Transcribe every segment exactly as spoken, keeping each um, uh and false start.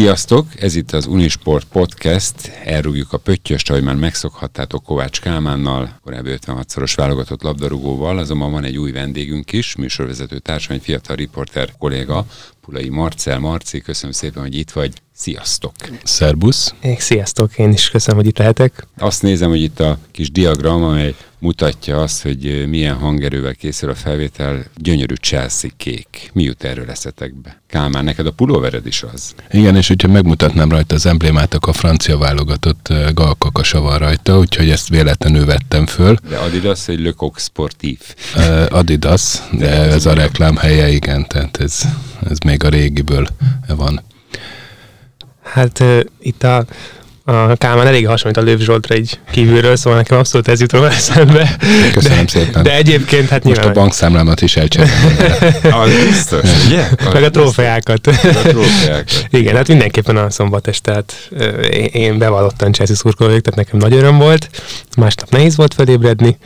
Sziasztok! Ez itt az Unisport Podcast, elrúgjuk a pöttyöst, ahogy már megszokhattátok Kovács Kálmánnal, korábbi ötvenhatszoros válogatott labdarúgóval, azonban van egy új vendégünk is, műsorvezető társam, egy fiatal riporter kolléga, Pulay Marcell. Marci, köszönöm szépen, hogy itt vagy. Sziasztok! Szerbusz! Sziasztok! Én is köszönöm, hogy itt lehetek. Azt nézem, hogy itt a kis diagram, amely mutatja azt, hogy milyen hangerővel készül a felvétel, gyönyörű Chelsea kék. Mi jut erről eszetekbe? Kálmán, neked a pulóvered is az? Igen, és hogyha megmutatnám rajta az emblémát, akkor a francia válogatott galkakasa van rajta, úgyhogy ezt véletlenül vettem föl. De Adidas vagy Lecox sportív? Adidas, de, de ez, ez a reklám helye, igen, tehát ez, ez még a régiből van. Hát uh, itt a, a Kálmán elég hasonlít a Löv Zsoltra így kívülről, szóval nekem abszolút ez jutott eszembe. Köszönöm de, szépen. De egyébként hát most nyilván... Most a bankszámlámat is elcserélem. Az biztos, ugye? Az meg a trófeákat. A trófeákat. Igen, hát mindenképpen a szombat este, hát én, én bevallottan Chelsea szurkoló vagyok, tehát nekem nagy öröm volt. Másnap nehéz volt felébredni,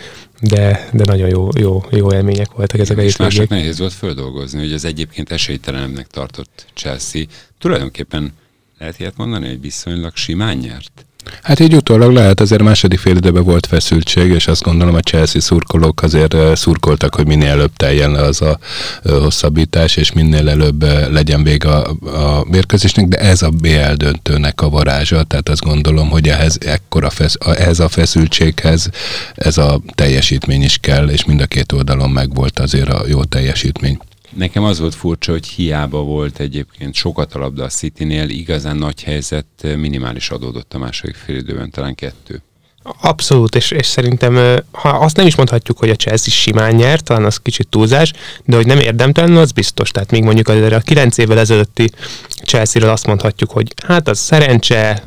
de, de nagyon jó, jó, jó élmények voltak ezek a hétvégék. Másnap nehéz volt földolgozni, hogy az egyébként esélytelenebbnek tartott Chelsea tulajdonképpen lehet ilyet mondani, hogy viszonylag simán nyert? Hát így utólag lehet, azért második fél időben volt feszültség, és azt gondolom a Chelsea szurkolók azért szurkoltak, hogy minél előbb teljen le az a hosszabbítás, és minél előbb legyen vége a, a mérkőzésnek, de ez a bé el döntőnek a varázsa, tehát azt gondolom, hogy ehhez, ekkora fesz, ehhez a feszültséghez ez a teljesítmény is kell, és mind a két oldalon megvolt azért a jó teljesítmény. Nekem az volt furcsa, hogy hiába volt egyébként sokat a labda a Citynél, igazán nagy helyzet minimális adódott a második fél időben, talán kettő. Abszolút, és, és szerintem ha azt nem is mondhatjuk, hogy a Chelsea simán nyert, talán az kicsit túlzás, de hogy nem érdemtelen, az biztos. Tehát még mondjuk a kilenc évvel ezelőtti Chelsea-ről azt mondhatjuk, hogy hát az szerencse,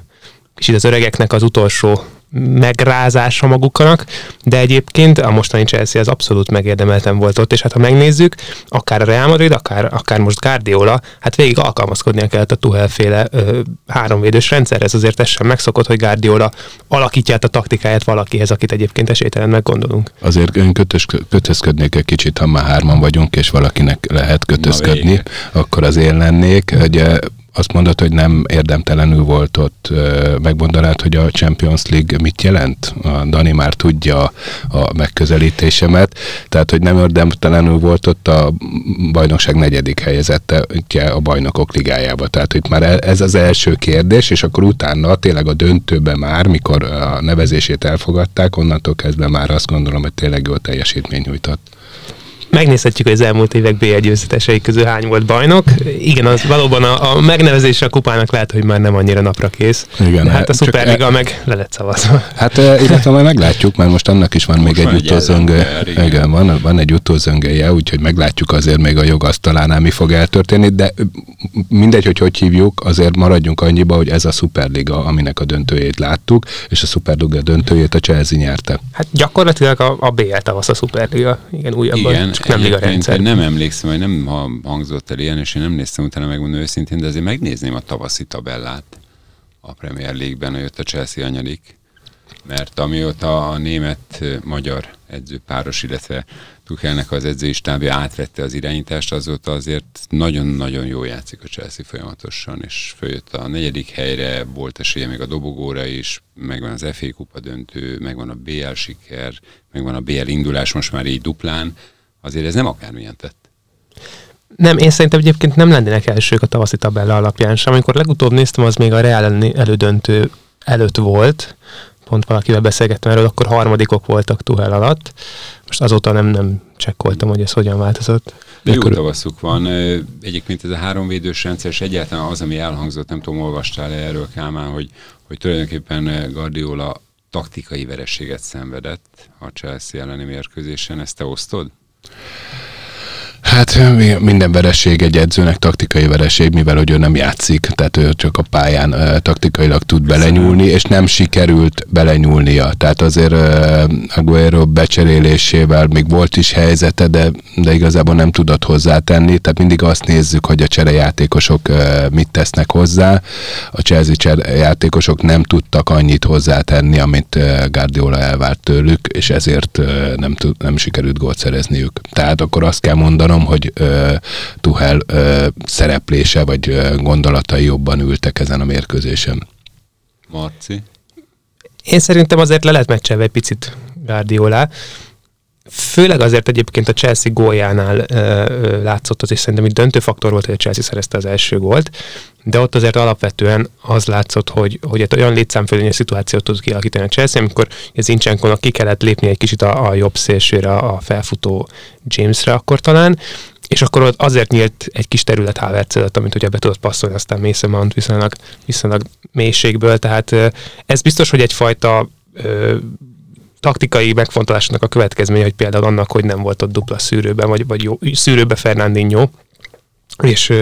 kicsit az öregeknek az utolsó megrázása maguknak, de egyébként a mostani Chelsea az abszolút megérdemelten volt ott, és hát ha megnézzük, akár a Real Madrid, akár, akár most Guardiola, hát végig alkalmazkodnia kellett a Tuchel-féle ö, háromvédős rendszerhez, azért ez sem megszokott, hogy Guardiola alakítja át a taktikáját valakihez, akit egyébként esélytelennek gondolunk. Azért én kötös, kötözködnék egy kicsit, ha már hárman vagyunk, és valakinek lehet kötözködni, akkor az én lennék, hogy azt mondod, hogy nem érdemtelenül volt ott. Megmondanád, hogy a Champions League mit jelent? A Dani már tudja a megközelítésemet. Tehát, hogy nem érdemtelenül volt ott a bajnokság negyedik helyezettje a Bajnokok Ligájába. Tehát itt már ez az első kérdés, és akkor utána tényleg a döntőben már, mikor a nevezését elfogadták, onnantól kezdve már azt gondolom, hogy tényleg jó teljesítmény nyújtott. Megnézhetjük, hogy az elmúlt évek bé el győztesei közül hány volt bajnok. Igen, az valóban a, a megnevezése a kupának lehet, hogy már nem annyira napra kész. Igen, de hát a Szuperliga e... meg le lett szavazva. Hát illetve majd meglátjuk, mert most annak is van most még van egy utózönge. Igen, van, van egy utózöngeje, úgyhogy meglátjuk azért még a jogasztalánál mi fog eltörténni, de mindegy, hogy hogy hívjuk, azért maradjunk annyiba, hogy ez a Szuperliga, aminek a döntőjét láttuk, és a Szuperliga döntőjét a Chelsea nyerte. Hát gyakorlatilag a, a bé el tavasz a Szuperliga. Igen, újabban. Igen. Nem, egyébként nem emlékszem, hogy nem hangzott el ilyen, és én nem néztem utána, megmondom őszintén, de azért megnézném a tavaszi tabellát a Premier League-ben, hogy jött a Chelsea anyadik, mert amióta a német-magyar edzőpáros, illetve Tuchelnek az edzői stábja átvette az irányítást, azóta azért nagyon-nagyon jó játszik a Chelsea folyamatosan, és följött a negyedik helyre, volt esélye még a dobogóra is, megvan az ef á kupa döntő, megvan a bé el siker, megvan a bé el indulás, most már így duplán. Azért ez nem akármilyen tett. Nem, én szerintem egyébként nem lennének elsők a tavaszi tabella alapján sem. Amikor legutóbb néztem, az még a Real elődöntő előtt volt. Pont valakivel beszélgettem erről, akkor harmadikok voltak Tuchel alatt. Most azóta nem, nem csekkoltam, hogy ez hogyan változott. De jó tavaszuk van. Egyébként ez a háromvédős rendszer, és egyáltalán az, ami elhangzott, nem tudom, olvastál erről, Kálmán, hogy, hogy tulajdonképpen Guardiola taktikai vereséget szenvedett a Chelsea elleni mérkőzésen. Ezt te osztod? Hát minden vereség egy edzőnek taktikai vereség, mivel hogy ő nem játszik, tehát ő csak a pályán uh, taktikailag tud belenyúlni, és nem sikerült belenyúlnia. Tehát azért uh, Agüero becserélésével még volt is helyzete, de, de igazából nem tudott hozzátenni, tehát mindig azt nézzük, hogy a cserejátékosok uh, mit tesznek hozzá. A Chelsea cserejátékosok nem tudtak annyit hozzátenni, amit uh, Guardiola elvárt tőlük, és ezért uh, nem, tud, nem sikerült gólt szerezniük. Tehát akkor azt kell mondanom, hogy uh, Tuchel uh, szereplése vagy uh, gondolatai jobban ültek ezen a mérkőzésen. Marci? Én szerintem azért le lehet meccselve egy picit Guardiolá. Főleg azért egyébként a Chelsea góljánál ö, ö, látszott az, és szerintem itt döntő faktor volt, hogy a Chelsea szerezte az első gólt, de ott azért alapvetően az látszott, hogy, hogy egy olyan létszámfölényes szituációt tud kialakítani a Chelsea, amikor Zinchenkónak ki kellett lépni egy kicsit a, a jobb szélsőre, a felfutó Jamesre akkor talán, és akkor azért nyílt egy kis terület Havertzelt, amit ugye be tudott passzolni, aztán Mason Mount viszonylag, viszonylag mélységből, tehát ö, ez biztos, hogy egyfajta ö, taktikai megfontolásnak a következménye, hogy például annak, hogy nem volt ott dupla szűrőben, vagy, vagy jó, szűrőbe Fernandinho, és,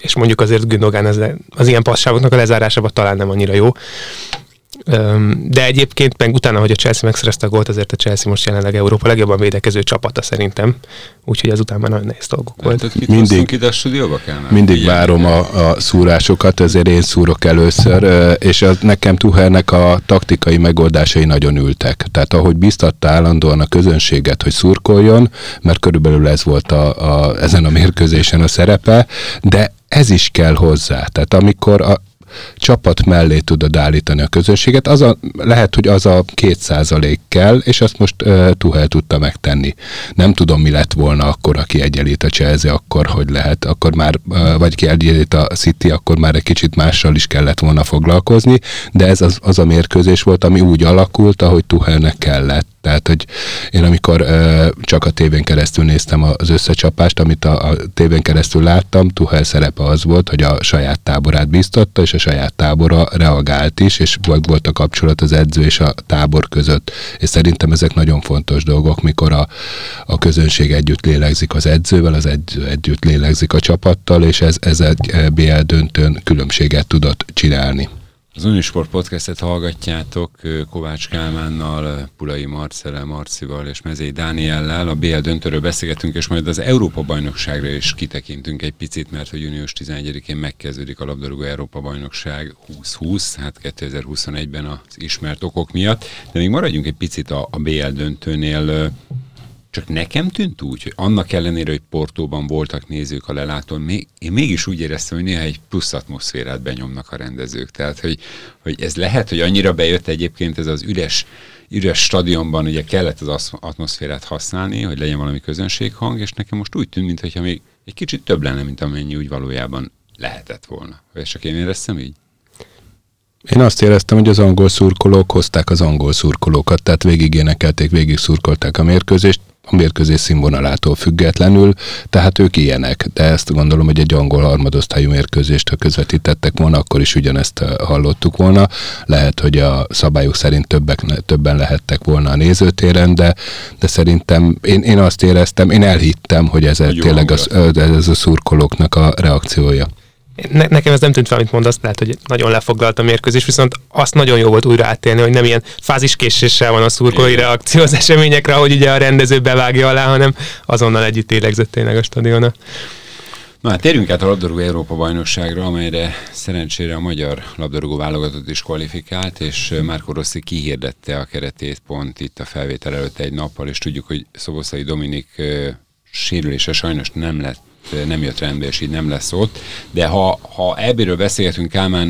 és mondjuk azért Gündogán az, az ilyen passzávoknak a lezárásában talán nem annyira jó. De egyébként meg utána, hogy a Chelsea megszerezte a gólt, azért a Chelsea most jelenleg Európa legjobban védekező csapata szerintem, úgyhogy azután már nagyon nehéz dolgok volt. Mindig, ide a mindig várom a, a szúrásokat, ezért én szúrok először, és az nekem Tuchelnek a taktikai megoldásai nagyon ültek. Tehát ahogy biztatta állandóan a közönséget, hogy szurkoljon, mert körülbelül ez volt a, a, ezen a mérkőzésen a szerepe, de ez is kell hozzá. Tehát amikor a csapat mellé tudod állítani a közönséget, az a, lehet, hogy az a két százalék kell, és azt most uh, Tuchel tudta megtenni. Nem tudom, mi lett volna akkor, aki egyenlít a Chelsea, akkor hogy lehet, akkor már, uh, vagy ki egyenlít a City, akkor már egy kicsit mással is kellett volna foglalkozni, de ez az, az a mérkőzés volt, ami úgy alakult, ahogy Tuchelnek kellett. Tehát, hogy én amikor uh, csak a tévén keresztül néztem az összecsapást, amit a, a tévén keresztül láttam, Tuchel szerepe az volt, hogy a saját táborát biztatta, és a saját tábora reagált is, és volt a kapcsolat az edző és a tábor között. És szerintem ezek nagyon fontos dolgok, mikor a, a közönség együtt lélegzik az edzővel, az edző együtt lélegzik a csapattal, és ez, ez egy bé el döntőn különbséget tudott csinálni. Az Unisport Podcastet hallgatjátok Kovács Kálmánnal, Pulay Marcell, Marcival és Mezei Dániellel. A bé el döntőről beszélgetünk, és majd az Európa-bajnokságra is kitekintünk egy picit, mert hogy június tizenegyedikén megkezdődik a labdarúgó Európa-bajnokság húsz húsz, hát kétezer-huszonegyben az ismert okok miatt. De még maradjunk egy picit a, a bé el döntőnél. Csak nekem tűnt úgy, hogy annak ellenére, hogy Portóban voltak nézők a lelátón, még, én mégis úgy éreztem, hogy néha egy plusz atmoszférát benyomnak a rendezők. Tehát, hogy, hogy ez lehet, hogy annyira bejött egyébként ez az üres, üres stadionban, ugye kellett az atmoszférát használni, hogy legyen valami közönséghang, és nekem most úgy tűnt, mintha még egy kicsit több lenne, mint amennyi úgy valójában lehetett volna. És csak én éreztem így? Én azt éreztem, hogy az angol szurkolók hozták az angol szurkolókat, tehát végig énekelték, végig szurkolták a mérkőzést, a mérkőzés színvonalától függetlenül, tehát ők ilyenek, de ezt gondolom, hogy egy angol harmadosztályú mérkőzést, ha közvetítettek volna, akkor is ugyanezt hallottuk volna. Lehet, hogy a szabályok szerint többek, többen lehettek volna a nézőtéren, de, de szerintem én, én azt éreztem, én elhittem, hogy ez tényleg az, ez a szurkolóknak a reakciója. Ne, nekem ez nem tűnt fel, amit mondasz, tehát, hogy nagyon lefoglalt a mérkőzés, viszont azt nagyon jó volt újra átélni, hogy nem ilyen fáziskéséssel van a szurkolói reakció az eseményekre, ahogy ugye a rendező bevágja alá, hanem azonnal együtt élegzett tényleg a stadiona. Na hát térjünk át a labdarúgó Európa-bajnokságra, amelyre szerencsére a magyar labdarúgó válogatott is kvalifikált, és Marco Rossi kihirdette a keretét pont itt a felvétel előtt egy nappal, és tudjuk, hogy Szoboszlai Dominik sérülése sajnos nem lett nem jött rendbe, és így nem lesz ott. De ha, ha ebből beszélgetünk, Kálmán,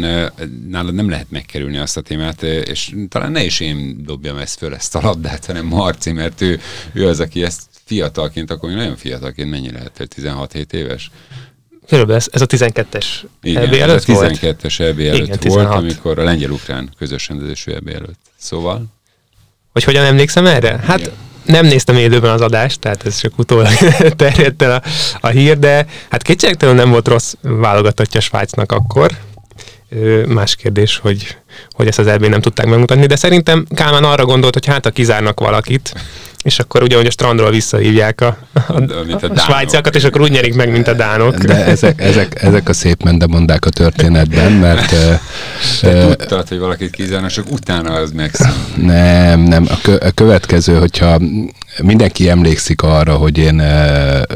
nálad nem lehet megkerülni azt a témát, és talán ne is én dobjam ezt föl, ezt a labdát, hanem Marci, mert ő, ő az, aki ezt fiatalként, akkor nagyon fiatalként mennyi lehet, tizenhat-hét éves? Körülbelül ez, ez a tizenkettes E B előtt volt? Igen, a tizenkettes E B előtt igen, volt, amikor a lengyel-ukrán közös rendezésű E B előtt. Szóval? Hogy hogyan emlékszem erre? Hát igen. Nem néztem élőben az adást, tehát ez csak utólag terjedt el a, a hír, de hát kétségtelenül nem volt rossz válogatottja Svájcnak akkor. Ö, más kérdés, hogy, hogy ezt az elbén nem tudták megmutatni, de szerintem Kálmán arra gondolt, hogy hát ha kizárnak valakit, és akkor ugyanúgy a strandról visszahívják a, a, a, a svájciakat, és akkor úgy nyerik meg, mint a dánok. De ezek, ezek, ezek a szép mendemondák a történetben, mert... De tudtad, hogy valakit kizárnak, csak utána az megszűnt. Nem, nem. A, kö, a következő, hogyha mindenki emlékszik arra, hogy én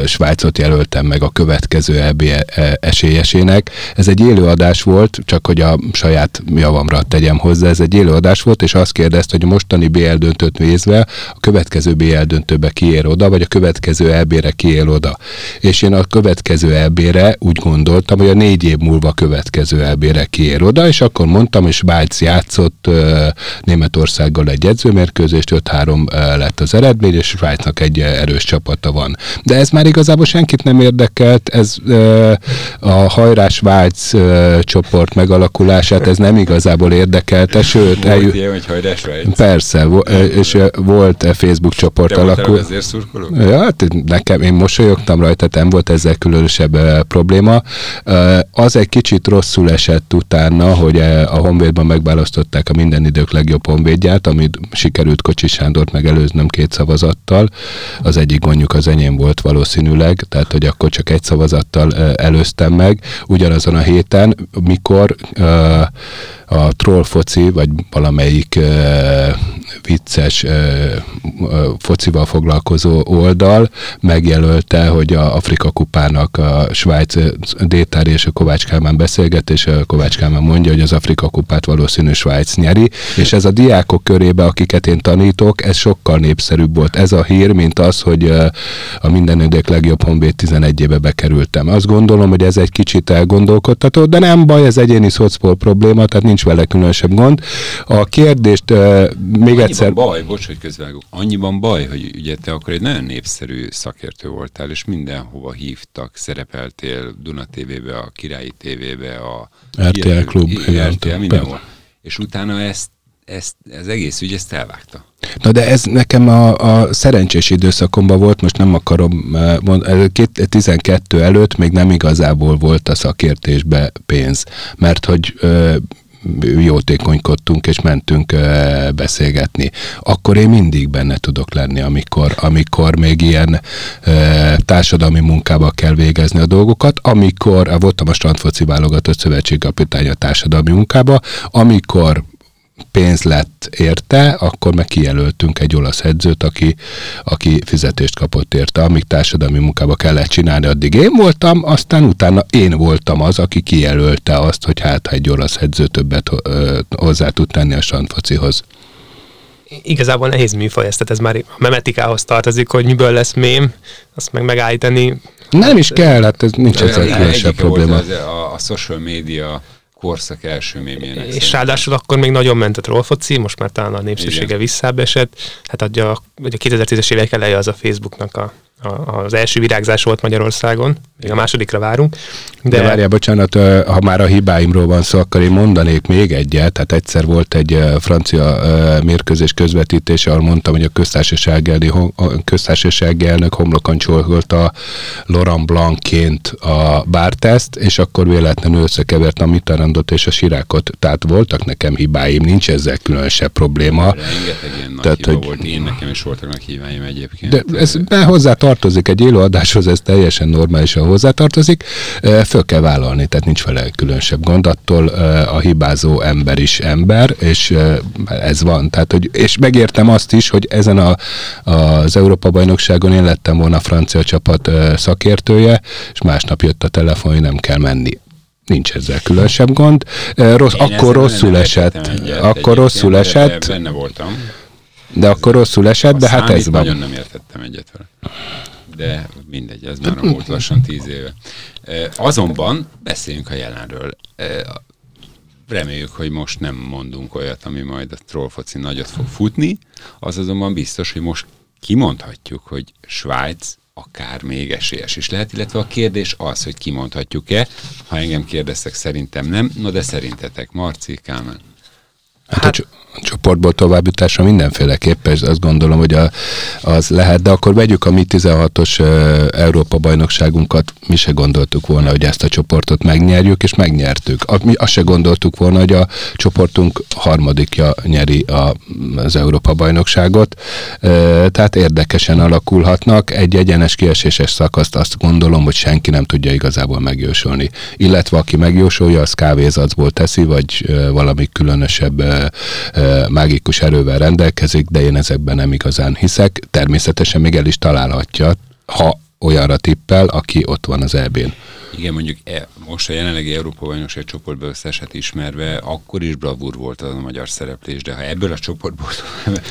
Svájcot jelöltem meg a következő é bé esélyesének. Ez egy élőadás volt, csak hogy a saját javamra tegyem hozzá, ez egy élőadás volt, és azt kérdezt, hogy mostani bé el döntőt nézve a következő bé el döntőbe kiér oda, vagy a következő é bére kiér oda. És én a következő é bére úgy gondoltam, hogy a négy év múlva következő é bére kiér oda, és akkor mondtam, hogy Svájc játszott Németországgal egy edzőmérkőzést, öt három lett az eredmény, és Svájcnak egy erős csapata van. De ez már igazából senkit nem érdekelt, ez a hajrá Svájc csoport megalakulását, ez nem igazából érdekelte, sőt... Volt eljö... ilyen, hogy hajrá Svájc. Persze, vo- és volt Facebook csoport alakul. De ezért szurkolók? Ja, hát nekem, én mosolyogtam rajta, nem volt ezzel különösebb probléma. Az egy kicsit rosszul esett utána, hogy a Honvédban megválasztották a minden idők legjobb honvédját, amit sikerült Kocsis Sándort megelőznöm két szavazattal. Az egyik gondjuk az enyém volt valószínűleg, tehát hogy akkor csak egy szavazattal előztem meg. Ugyanazon a héten, mikor a troll foci, vagy valamelyik vicces focival foglalkozó oldal megjelölte, hogy a Afrika kupának a Svájc Détári és a Kovács Kálmán beszélgetése, a Kovács Kálmán mondja, hogy az Afrika kupát valószínű Svájc nyeri, és ez a diákok körébe, akiket én tanítok, ez sokkal népszerűbb volt ez a hír, mint az, hogy a minden idők legjobb honvéd tizenegy éve bekerültem. Azt gondolom, hogy ez egy kicsit elgondolkodtató, de nem baj, ez egyéni szocpol probléma, tehát nincs vele különösebb gond. A kérdést uh, még annyiban egyszer... baj, bocs, hogy közvágok, annyiban baj, hogy ugye te akkor egy nagyon népszerű szakértő voltál, és mindenhova hívtak, szerepeltél Duna té vébe, a Királyi té vébe, a... er té el Klub. er té el, mindenhol. És utána ezt Ezt, az egész ügy ezt elvágta. Na de ez nekem a, a szerencsés időszakomban volt, most nem akarom mondani, tizenkettő előtt még nem igazából volt a szakértésbe pénz, mert hogy ö, jótékonykodtunk és mentünk ö, beszélgetni. Akkor én mindig benne tudok lenni, amikor, amikor még ilyen ö, társadalmi munkába kell végezni a dolgokat, amikor, voltam a strandfoci válogatott szövetségkapitány a társadalmi munkába, amikor pénz lett érte, akkor meg kijelöltünk egy olasz edzőt, aki, aki fizetést kapott érte. Amíg társadalmi munkába kellett csinálni, addig én voltam, aztán utána én voltam az, aki kijelölte azt, hogy hát ha egy olasz edző többet hozzá tud tenni a strandfocihoz. Igazából nehéz műfaj ez, tehát ez már a memetikához tartozik, hogy miből lesz mém, azt meg megállítani. Nem is kell, hát ez nincs ezzel különösebb probléma. Az, a, a social media korszak első mémének. És szerintem. Ráadásul akkor még nagyon ment a trollfoci, most már talán a népszerűsége visszább esett. Hát adja, a kétezer-tízes évek eleje az a Facebooknak a, a, az első virágzás volt Magyarországon, még a másodikra várunk. De, de várjál, bocsánat, ha már a hibáimról van szó, akkor én mondanék még egyet. Tehát egyszer volt egy francia mérkőzés közvetítése, ahol mondtam, hogy a köztársaság elnök, elnök homlokon csorgolt a Laurent Blancként a Barthest, és akkor véletlenül összekevert a Mitterrandot és a Chiracot. Tehát voltak nekem hibáim, nincs ezzel különösebb probléma. Rengeteg ilyen tehát, nagy hiba volt, én nekem is voltak nagy hibáim egyébként. De ez de hozzá tartozik egy élőadáshoz, ez teljesen normálisan hozzátartozik. Föl kell vállalni, tehát nincs vele különösebb gond, attól a hibázó ember is ember, és ez van. Tehát, hogy, és megértem azt is, hogy ezen a, az Európa-bajnokságon én lettem volna a francia csapat szakértője, és másnap jött a telefon, hogy nem kell menni. Nincs ezzel különösebb gond. Rossz, akkor rosszul esett. Egyet, akkor rosszul esett. Benne voltam. De akkor rosszul esett, de hát ez van. Nagyon nem értettem egyet vele. De mindegy, ez már a múlt lassan tíz éve. Azonban beszéljünk a jelenről. Reméljük, hogy most nem mondunk olyat, ami majd a trollfoci nagyot fog futni. Az azonban biztos, hogy most kimondhatjuk, hogy Svájc akár még esélyes is lehet, illetve a kérdés az, hogy kimondhatjuk-e. Ha engem kérdeztek, szerintem nem. No, de szerintetek, Marci, Kálmán. Hát, hát a csoportból továbbjutásra mindenféleképpen, és azt gondolom, hogy a, az lehet, de akkor vegyük a mi tizenhatos Európa-bajnokságunkat, mi se gondoltuk volna, hogy ezt a csoportot megnyerjük, és megnyertük. A, mi azt se gondoltuk volna, hogy a csoportunk harmadikja nyeri a, az Európa-bajnokságot, e, tehát érdekesen alakulhatnak. Egy egyenes kieséses szakaszt azt gondolom, hogy senki nem tudja igazából megjósolni. Illetve aki megjósolja, az kávézacból teszi, vagy valami különösebb mágikus erővel rendelkezik, de én ezekben nem igazán hiszek. Természetesen még el is találhatja, ha olyanra tippel, aki ott van az é bén. Igen, mondjuk most a jelenlegi Európa-bajnokság csoportbeosztását ismerve, akkor is bravúr volt az a magyar szereplés, de ha ebből a csoportból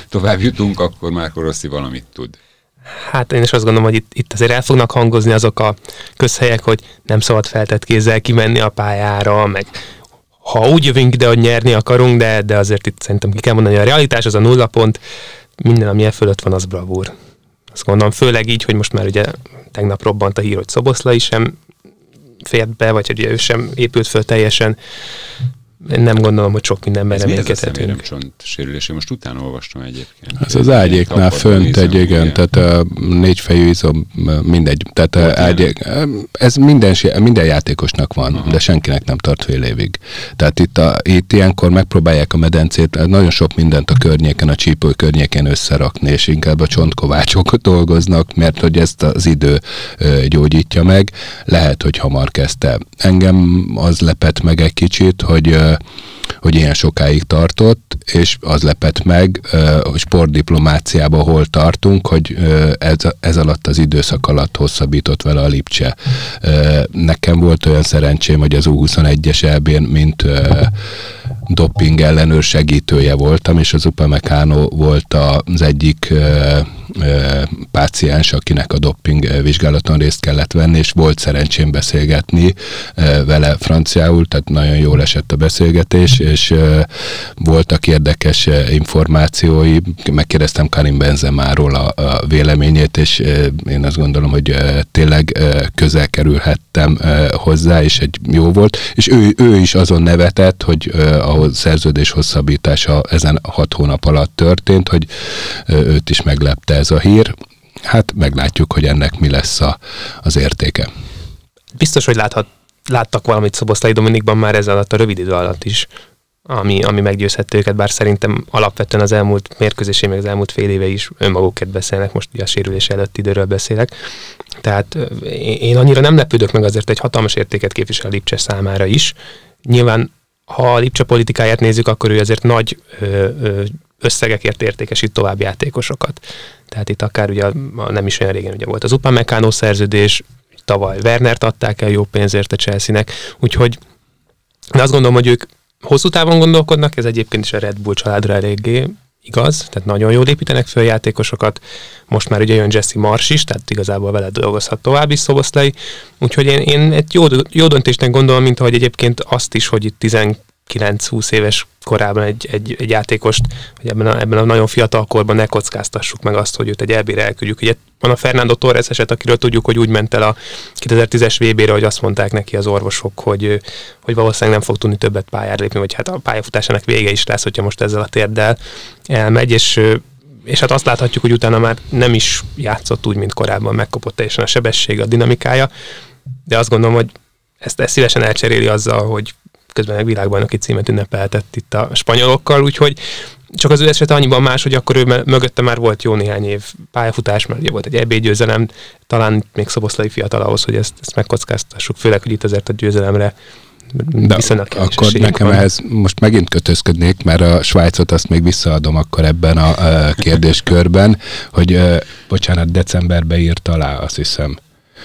tovább jutunk, akkor Marco Rossi valamit tud. Hát én is azt gondolom, hogy itt, itt azért el fognak hangozni azok a közhelyek, hogy nem szabad feltett kézzel kimenni a pályára, meg ha úgy jövünk ide, hogy nyerni akarunk, de, de azért itt szerintem ki kell mondani, hogy a realitás az a nulla pont, minden, ami e fölött van, az bravúr. Azt gondolom, főleg így, hogy most már ugye tegnap robbant a hír, hogy Szoboszlai sem fért be, vagy hogy ugye ő sem épült föl teljesen. Én nem gondolom, hogy sok mindenben reménykedhetünk. Ez mi ez a szemérőmcsont sérülés? Én most utána olvastam egyébként. Ez az ágyéknál fönt egy, igen, tehát a négyfejű izom, mindegy. Tehát ágyék, ez minden, minden játékosnak van, aha, de senkinek nem tart fél évig. Tehát itt, a, itt ilyenkor megpróbálják a medencét, nagyon sok mindent a környéken, a csípő környéken összerakni, és inkább a csontkovácsok dolgoznak, mert hogy ezt az idő gyógyítja meg. Lehet, hogy hamar kezdte. Engem az lepett meg egy kicsit, hogy hogy ilyen sokáig tartott, és az lepett meg, hogy sportdiplomáciában hol tartunk, hogy ez, ez alatt az időszak alatt hosszabbított vele a Lipcse. Nekem volt olyan szerencsém, hogy az U huszonegyes é bén, mint doping ellenőr segítője voltam, és az Upamecano volt az egyik páciens, akinek a doping vizsgálaton részt kellett venni, és volt szerencsém beszélgetni vele franciául, tehát nagyon jól esett a beszélgetés, és voltak érdekes információi, megkérdeztem Karim Benzemáról a, a véleményét, és én azt gondolom, hogy tényleg közel kerülhettem hozzá, és egy jó volt, és ő, ő is azon nevetett, hogy a szerződés hosszabbítása ezen hat hónap alatt történt, hogy őt is meglepte ez a hír. Hát meglátjuk, hogy ennek mi lesz a, az értéke. Biztos, hogy láthat, láttak valamit Szoboszlai Dominikban már ez alatt a rövid idő alatt is, ami, ami meggyőzhette őket, bár szerintem alapvetően az elmúlt mérkőzésé, meg az elmúlt fél éve is önmagukért beszélnek, most ugye a sérülés előtti időről beszélek. Tehát én annyira nem lepődök meg, azért egy hatalmas értéket képvisel a Lipcse számára is. Nyilván ha a Lipcse politikáját nézzük, akkor ő azért nagy összegekért értékesít tovább játékosokat. Tehát itt akár ugye nem is olyan régen ugye volt az Upamecano szerződés, tavaly Wernert adták el jó pénzért a Chelsea-nek, úgyhogy de azt gondolom, hogy ők hosszú távon gondolkodnak, ez egyébként is a Red Bull családra eléggé igaz, tehát nagyon jól építenek föl játékosokat, most már ugye jön Jesse Marsh is, tehát igazából vele dolgozhat tovább is Szoboszlai, úgyhogy én, én egy jó, jó döntésnek gondolom, mint ahogy egyébként azt is, hogy itt tizenkilenc-húsz éves korában egy, egy, egy játékost, hogy ebben a, ebben a nagyon fiatal korban ne kockáztassuk meg azt, hogy őt egy é bére elküldjük. Ugye van a Fernando Torres eset, akiről tudjuk, hogy úgy ment el a kétezer-tízes vé bére, hogy azt mondták neki az orvosok, hogy, hogy valószínűleg nem fog tudni többet pályára lépni, vagy hát a pályafutásának vége is lesz, hogyha most ezzel a térddel elmegy, és, és hát azt láthatjuk, hogy utána már nem is játszott úgy, mint korábban, megkapott teljesen a sebessége, a dinamikája, de azt gondolom, hogy ezt, ezt szívesen elcseréli azzal, hogy közben a világbajnoki címet ünnepeltett itt a spanyolokkal, úgyhogy csak az ő esete annyiban más, hogy akkor ő mögötte már volt jó néhány év pályafutás, mert ugye volt egy é bé győzelem, talán még Szoboszlai fiatal ahhoz, hogy ezt, ezt megkockáztassuk, főleg, hogy itt azért a győzelemre. De akkor nekem van. Ehhez most megint kötözködnék, mert a Svájcot azt még visszaadom akkor ebben a, a kérdéskörben, hogy ö, bocsánat, decemberben írt alá, azt hiszem.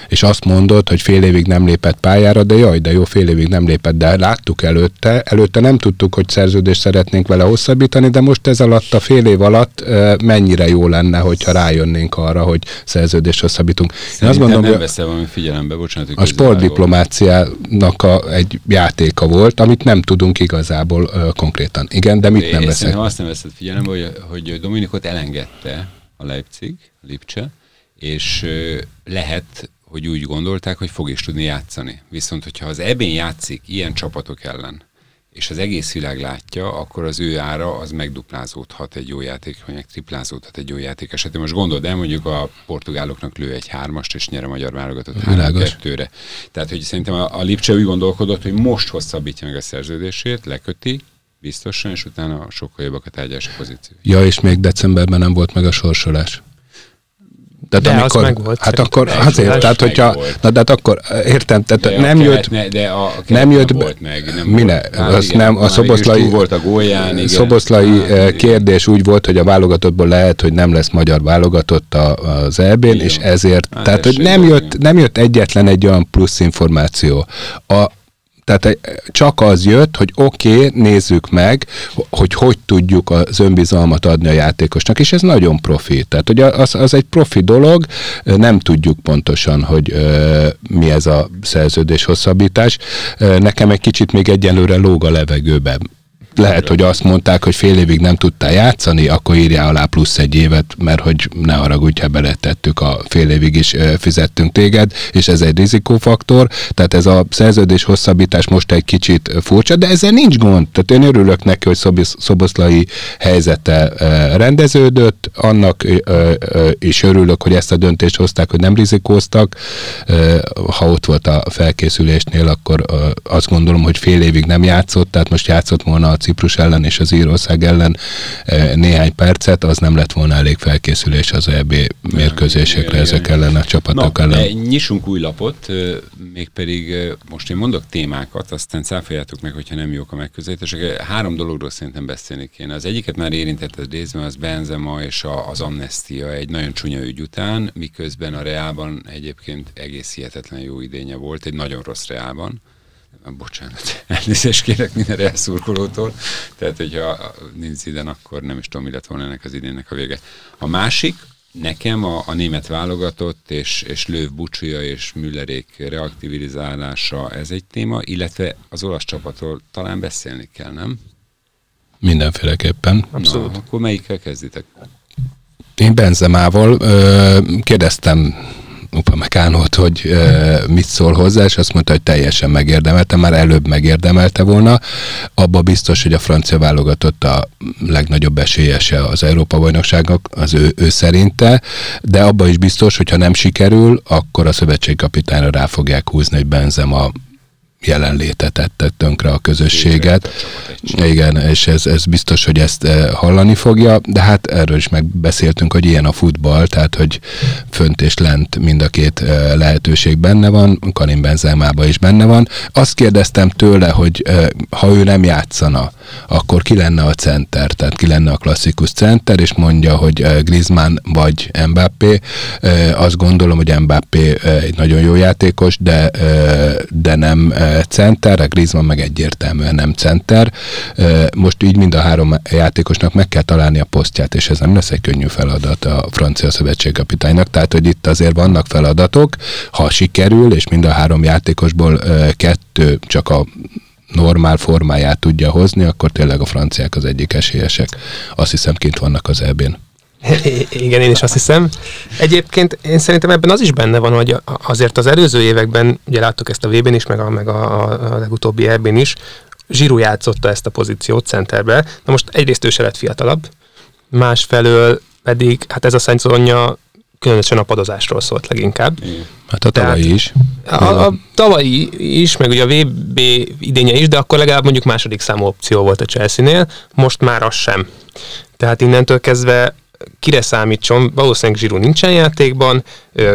És azt mondod, hogy fél évig nem lépett pályára, de jaj, de jó, fél évig nem lépett, de láttuk előtte, előtte nem tudtuk, hogy szerződést szeretnénk vele hosszabbítani, de most ez alatt, a fél év alatt mennyire jó lenne, hogyha rájönnénk arra, hogy szerződést hosszabbítunk. Én azt mondom, nem veszel valami figyelembe, bocsánat. A sportdiplomáciának a, egy játéka volt, amit nem tudunk igazából uh, konkrétan. Igen, de mit de nem veszek? Azt nem veszed figyelembe, hogy, hogy Dominikot elengedte a Leipzig, a Lipcse, és uh, lehet, hogy úgy gondolták, hogy fog is tudni játszani. Viszont, hogyha az é bén játszik ilyen csapatok ellen, és az egész világ látja, akkor az ő ára az megduplázódhat egy jó játék, vagy megtriplázódhat egy jó játék esetén. Most gondold el, mondjuk a portugáloknak lő egy hármast, és nyer a magyar válogatott három kettőre. Tehát, hogy szerintem a, a Lipcse úgy gondolkodott, hogy most hosszabbítja meg a szerződését, leköti, biztosan, és utána sokkal jobbak a tárgyalási pozíció. Ja, és még decemberben nem volt meg a sorsolás. Tehát de amikor, az meg volt. Hát akkor azért, tehát hogyha, na, de hát akkor, értem, tehát de nem jött, ne, de a nem jött, volt meg, nem mine, volt, azt igen, nem, a Szoboszlai, volt a gólján, igen, Szoboszlai hát, kérdés úgy volt, hogy a válogatottból lehet, hogy nem lesz magyar válogatott az é bén, és ezért, hát, tehát hogy nem jött, nem jött egyetlen egy olyan plusz információ. A Tehát csak az jött, hogy oké, okay, nézzük meg, hogy hogy tudjuk az önbizalmat adni a játékosnak, és ez nagyon profi. Tehát hogy az, az egy profi dolog, nem tudjuk pontosan, hogy ö, mi ez a szerződés hosszabbítás. Nekem egy kicsit még egyenlőre lóg a levegőben. Lehet, hogy azt mondták, hogy fél évig nem tudtál játszani, akkor írjál alá plusz egy évet, mert hogy ne haragudj, ha beletettük a fél évig is fizettünk téged, és ez egy rizikófaktor, tehát ez a szerződés hosszabbítás most egy kicsit furcsa, de ezzel nincs gond. Tehát én örülök neki, hogy Szoboszlai helyzete rendeződött, annak is örülök, hogy ezt a döntést hozták, hogy nem rizikóztak. Ha ott volt a felkészülésnél, akkor azt gondolom, hogy fél évig nem játszott, tehát most játszott volna a Ciprus ellen és az Írország ellen néhány percet, az nem lett volna elég felkészülés az é bé mérkőzésekre ezek ellen, a csapatok Na, ellen. Nyissunk új lapot, mégpedig most én mondok témákat, aztán cáfoljátok meg, hogyha nem jók a megközelítések. Három dologról szerintem beszélni kéne. Az egyiket már érintett részben, az Benzema és az amnestia egy nagyon csúnya ügy után, miközben a Reálban egyébként egész hihetetlen jó idénye volt, egy nagyon rossz Reálban. Bocsánat, elnézést kérek minden elszurkolótól, tehát hogyha nincs ide, akkor nem is tudom, mi lett volna ennek az idénnek a vége. A másik, nekem a, a német válogatott és, és Löw bucsúja és Müllerék reaktivizálása, ez egy téma, illetve az olasz csapatról talán beszélni kell, nem? Mindenféleképpen. Abszolút. Na, akkor melyikkel kezditek? Én Benzemával ö, kérdeztem Upamecánót, hogy e, mit szól hozzá, és azt mondta, hogy teljesen megérdemelte, már előbb megérdemelte volna. Abba biztos, hogy a francia válogatott a legnagyobb esélyese az Európa-bajnokságnak, az ő, ő szerinte, de abba is biztos, hogyha nem sikerül, akkor a szövetségkapitányra rá fogják húzni, hogy Benzema jelenléte tette tönkre a közösséget. Igen, és ez, ez biztos, hogy ezt hallani fogja, de hát erről is megbeszéltünk, hogy ilyen a futball, tehát hogy fönt és lent mind a két lehetőség benne van, Karim Benzemában is benne van. Azt kérdeztem tőle, hogy ha ő nem játszana, akkor ki lenne a center, tehát ki lenne a klasszikus center, és mondja, hogy Griezmann vagy Mbappé. Azt gondolom, hogy Mbappé egy nagyon jó játékos, de, de nem center, a Griezmann meg egyértelműen nem center. Most így mind a három játékosnak meg kell találni a posztját, és ez nem lesz egy könnyű feladat a francia szövetségkapitánynak, tehát hogy itt azért vannak feladatok, ha sikerül, és mind a három játékosból kettő csak a normál formáját tudja hozni, akkor tényleg a franciák az egyik esélyesek. Azt hiszem, kint vannak az é bén. Igen, én is azt hiszem. Egyébként én szerintem ebben az is benne van, hogy azért az előző években, ugye láttuk ezt a vé bén is, meg a, meg a, a legutóbbi é bén is, Giroud játszotta ezt a pozíciót centerbe. Na most egyrészt ő se lett fiatalabb, másfelől pedig, hát ez a szezonja különösen a padozásról szólt leginkább. Hát a tavalyi is. A, a tavalyi is, meg ugye a vé bé idénye is, de akkor legalább mondjuk második számú opció volt a Chelsea-nél, most már az sem. Tehát innentől kezdve kire számítson, valószínűleg Giroud nincsen játékban,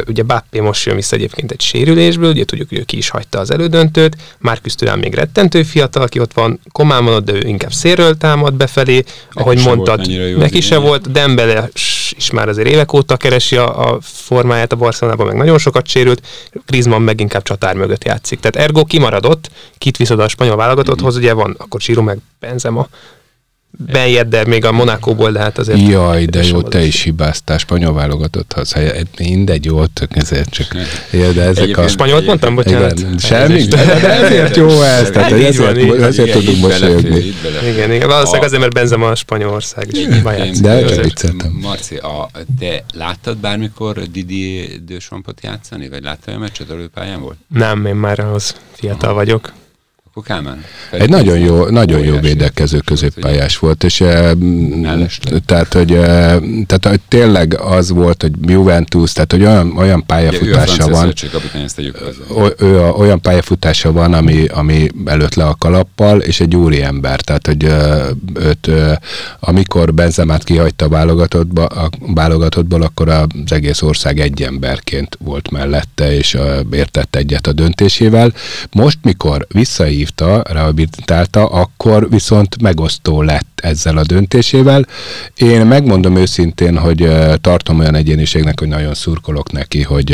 ugye Mbappé most jön vissza egyébként egy sérülésből, ugye tudjuk, hogy ő ki is hagyta az elődöntőt, Marcus Thuram még rettentő fiatal, aki ott van, Komán van ott, de ő inkább szélről támad befelé, ahogy mondtad, neki se volt, Dembele is már azért évek óta keresi a, a formáját a Barcelonában, meg nagyon sokat sérült, Griezmann meg inkább csatár mögött játszik, tehát ergo kimaradott, kit viszont a spanyol válogatotthoz, mm-hmm. ugye van, akkor Giroud meg Benzema, Benjedder még a Monacóból, de hát azért... Jaj, de jó, te is hibáztál, spanyol válogatotthoz. Mindegy, jó, tök ezért csak... Ja, de ezek a... Spanyolt mondtam, bocsánat. Igen, semmi, de ezért jó ez, tehát ezért tudunk mosolyogni. Igen, igen, valószínűleg azért, mert Benzema a Spanyolország is. De csak vicceltem. Marci, te láttad bármikor Didier Dechampsot játszani, vagy láttad a meccset, előpályán volt? Nem, én már ahhoz fiatal vagyok. Akkor Kálmán. Egy nagyon jó, nagyon jó védekező középpályás volt, és e, tehát, hogy, e, tehát hogy tényleg az volt, hogy Juventus, tehát hogy olyan, olyan pályafutása van, o, ő a, olyan pályafutása van, ami, ami előtt le a kalappal, és egy úri ember, tehát hogy őt, amikor Benzemát kihagyta a válogatottba, a válogatottból, akkor az egész ország egy emberként volt mellette, és értett egyet a döntésével. Most, mikor visszahívta, rehabilitálta, akkor viszont megosztó lett ezzel a döntésével. Én megmondom őszintén, hogy tartom olyan egyéniségnek, hogy nagyon szurkolok neki, hogy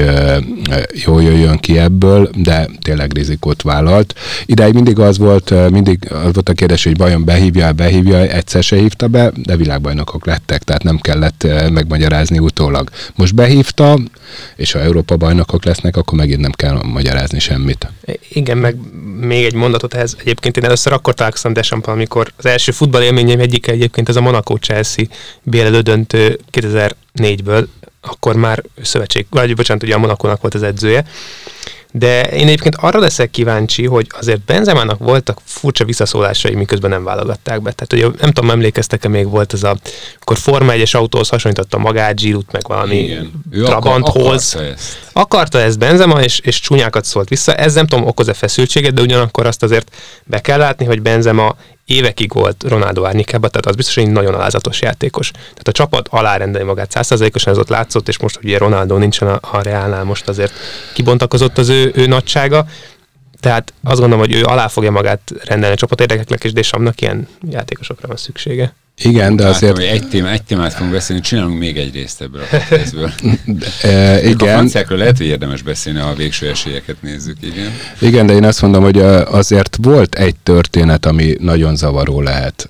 jól jöjjön ki ebből, de tényleg rizikót vállalt. Ideig mindig az volt, mindig az volt a kérdés, hogy vajon behívja, behívja, egyszer se hívta be, de világbajnokok lettek, tehát nem kellett megmagyarázni utólag. Most behívta, és ha Európa bajnokok lesznek, akkor megint nem kell magyarázni semmit. Igen, meg még egy mondatot ehhez. Egyébként én először akkor találkoztam Deschamps-al, amikor az első futballélményeim egyike egyébként ez a Monaco Chelsea B L döntő kétezer-négyből, akkor már szövetség, vagy bocsánat, ugye a Monacónak volt az edzője. De én egyébként arra leszek kíváncsi, hogy azért Benzemának voltak furcsa visszaszólásai, miközben nem válogatták be. Tehát ugye, nem tudom, emlékeztek-e, még volt ez a, akkor Forma egyes autóhoz hasonlította magát, Giroud, meg valami Trabanthoz. Akarta ezt. Akarta ezt Benzema, és, és csúnyákat szólt vissza. Ez nem tudom, okoz-e feszültséget, de ugyanakkor azt azért be kell látni, hogy Benzema évekig volt Ronaldo árnyékában, tehát az biztos, hogy nagyon alázatos játékos. Tehát a csapat alárendeli magát száz százalékosan, ez ott látszott, és most ugye Ronaldo nincsen a, a Realnál, most azért kibontakozott az ő, ő nagysága. Tehát azt gondolom, hogy ő alá fogja magát rendelni a csapat érdekeknek, és Deschamps-nak ilyen játékosokra van szüksége. Igen, de azért... Látom, egy, témát, egy témát fogunk beszélni, csinálunk még egy részt ebből a podcastből. E, igen. A franciákról lehet, hogy érdemes beszélni, ha a végső esélyeket nézzük, igen. Igen, de én azt mondom, hogy azért volt egy történet, ami nagyon zavaró lehet,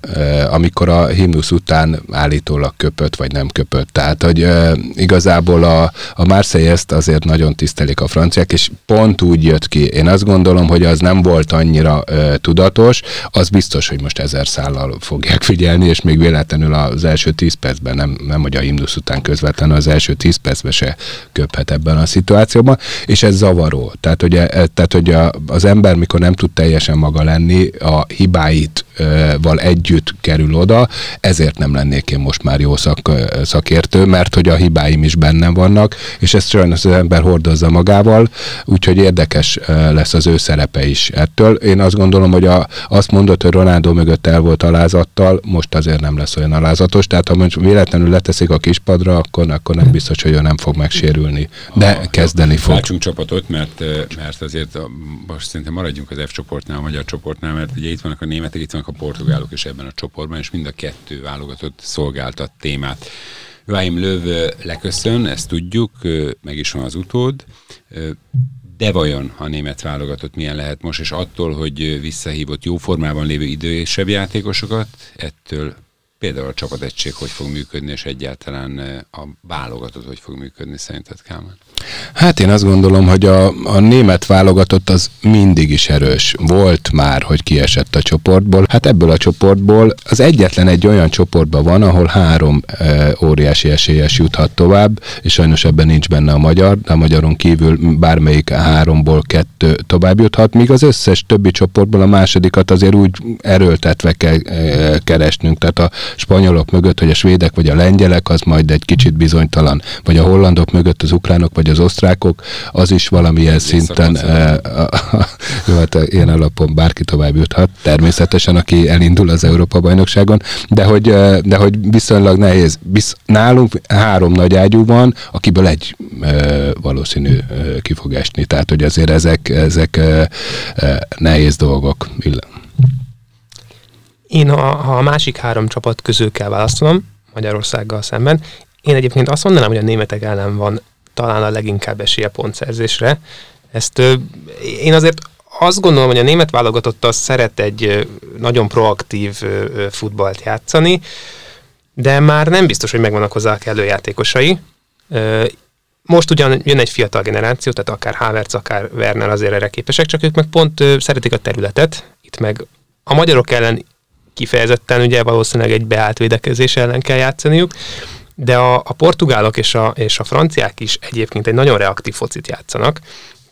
amikor a himnusz után állítólag köpött, vagy nem köpött. Tehát, hogy igazából a, a Marseille-t azért nagyon tisztelik a franciák, és pont úgy jött ki. Én azt gondolom, hogy az nem volt annyira tudatos, az biztos, hogy most ezer szállal fogják figyelni, és még véletlenül az első tíz percben, nem, nem hogy a himnusz után közvetlenül az első tíz percben se köphet ebben a szituációban, és ez zavaró. Tehát, hogy, e, tehát, hogy a, az ember, mikor nem tud teljesen maga lenni, a hibáitval együtt kerül oda, ezért nem lennék én most már jó szak, szakértő, mert hogy a hibáim is bennem vannak, és ezt sajnos az ember hordozza magával, úgyhogy érdekes lesz az ő szerepe is ettől. Én azt gondolom, hogy a, azt mondott, hogy Ronaldo mögött el volt alázattal, most azért nem lesz olyan alázatos, tehát ha most véletlenül leteszik a kispadra, akkor, akkor nem biztos, hogy ő nem fog megsérülni, de a, kezdeni fog. Váltsunk csapatot, mert, mert azért most szerintem maradjunk az F csoportnál, a magyar csoportnál, mert ugye itt vannak a németek, itt vannak a portugálok is ebben a csoportban, és mind a kettő válogatott szolgáltat témát. Joachim Löw leköszön, ezt tudjuk, meg is van az utód, de vajon a német válogatott milyen lehet most, és attól, hogy visszahívott jó formában lévő idősebb játékosokat, ettől például a csapategység hogy fog működni, és egyáltalán a válogatott hogy fog működni, szerinted, Kálmán? Hát én azt gondolom, hogy a, a német válogatott az mindig is erős. Volt már, hogy kiesett a csoportból. Hát ebből a csoportból az egyetlen egy olyan csoportban van, ahol három e, óriási esélyes juthat tovább, és sajnos ebben nincs benne a magyar, de a magyaron kívül bármelyik háromból kettő tovább juthat, míg az összes többi csoportból a másodikat azért úgy erőltetve kell e, keresnünk. Tehát a spanyolok mögött, hogy a svédek vagy a lengyelek, az majd egy kicsit bizonytalan, vagy a hollandok mögött az ukránok vagy az osztrákok, az is valamilyen szinten e, a, a, jó, hát ilyen alapon bárki tovább juthat, természetesen, aki elindul az Európa-bajnokságon, de hogy, de hogy viszonylag nehéz. Bisz, nálunk három nagy ágyú van, akiből egy e, valószínű e, ki fog esni, tehát hogy azért ezek, ezek e, e, nehéz dolgok. Én, ha, ha a másik három csapat közül kell választanom, Magyarországgal szemben, én egyébként azt mondanám, hogy a németek ellen van talán a leginkább esélye pontszerzésre. Ezt ö, én azért azt gondolom, hogy a német válogatottal szeret egy ö, nagyon proaktív ö, ö, futballt játszani, de már nem biztos, hogy megvannak hozzá a kellő játékosai. Ö, Most ugyan jön egy fiatal generáció, tehát akár Havertz, akár Werner azért erre képesek, csak ők meg pont ö, szeretik a területet. Itt meg a magyarok ellen kifejezetten ugye valószínűleg egy beállt védekezés ellen kell játszaniuk, de a, a portugálok és a, és a franciák is egyébként egy nagyon reaktív focit játszanak,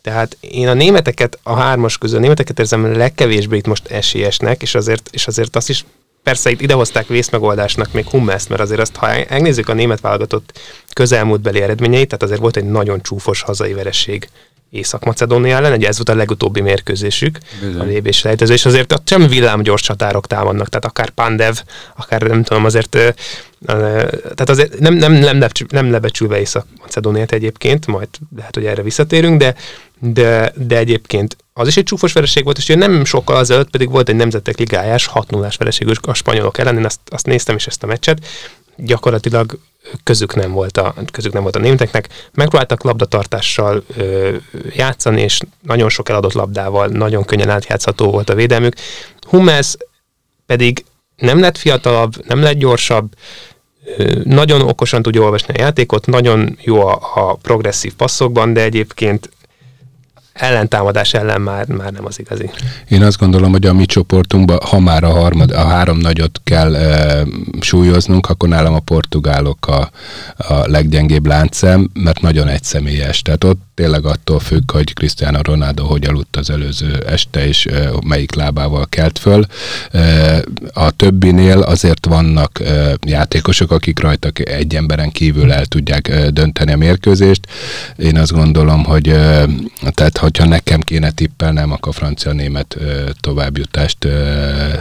Tehát én a németeket, a hármas közül a németeket érzem legkevésbé itt most esélyesnek, és azért, és azért azt is persze itt idehozták vészmegoldásnak még Hummelszt, mert azért azt, ha megnézzük a német válogatott közelmúltbeli eredményeit, tehát azért volt egy nagyon csúfos hazai vereség Észak-Macedónia ellen, ugye ez volt a legutóbbi mérkőzésük, bizony, a dé bé selejtező, és azért ott sem villámgyors csatárok támadnak, tehát akár Pandev, akár nem tudom, azért, tehát azért nem, nem, nem, nem lebecsülve Észak-Macedóniát egyébként, majd lehet, hogy erre visszatérünk, de, de, de egyébként az is egy csúfos vereség volt, és ugye nem sokkal azelőtt pedig volt egy nemzetek ligájás hat nullás vereségük a spanyolok ellen, én azt, azt néztem is ezt a meccset, gyakorlatilag közük nem volt a, közük nem volt a németeknek. Megpróbáltak labdatartással ö, játszani, és nagyon sok eladott labdával, nagyon könnyen átjátszható volt a védelmük. Hummels pedig nem lett fiatalabb, nem lett gyorsabb, ö, nagyon okosan tudja olvasni a játékot, nagyon jó a, a progresszív passzokban, de egyébként ellentámadás ellen már, már nem az igazi. Én azt gondolom, hogy a mi csoportunkban, ha már a, harmad, a három nagyot kell e, súlyoznunk, akkor nálam a portugálok a, a leggyengébb láncszem, mert nagyon egyszemélyes. Tehát ott tényleg attól függ, hogy Cristiano Ronaldo hogy aludt az előző este, és e, melyik lábával kelt föl. E, a többinél azért vannak e, játékosok, akik rajtak egy emberen kívül el tudják e, dönteni a mérkőzést. Én azt gondolom, hogy e, tehát hogyha nekem kéne tippelnem, akkor francia-német továbbjutást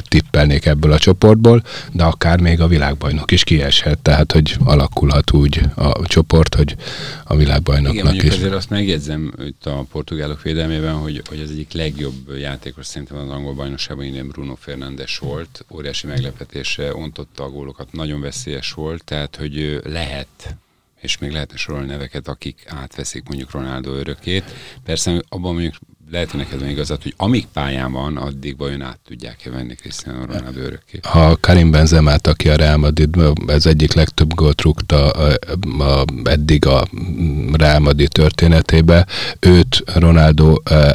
tippelnék ebből a csoportból, de akár még a világbajnok is kieshet, tehát hogy alakulhat úgy a csoport, hogy a világbajnoknak igen, mondjuk is. Azért azt megjegyzem itt a portugálok védelmében, hogy, hogy az egyik legjobb játékos szerintem az angol bajnokságban innen Bruno Fernandes volt, óriási meglepetésre ontotta a gólokat, nagyon veszélyes volt, tehát hogy lehet, és még lehetne sorolni neveket, akik átveszik mondjuk Ronaldo örökét. Persze abban mondjuk lehet neked van igazat, hogy amíg pályán van, addig vajon át tudják-e venni Cristiano Ronaldo örökké. Ha Karim Benzemát, aki a Real Madrid, ez egyik legtöbb gólt rúgta a, a, eddig a Real Madrid történetébe, őt Ronaldo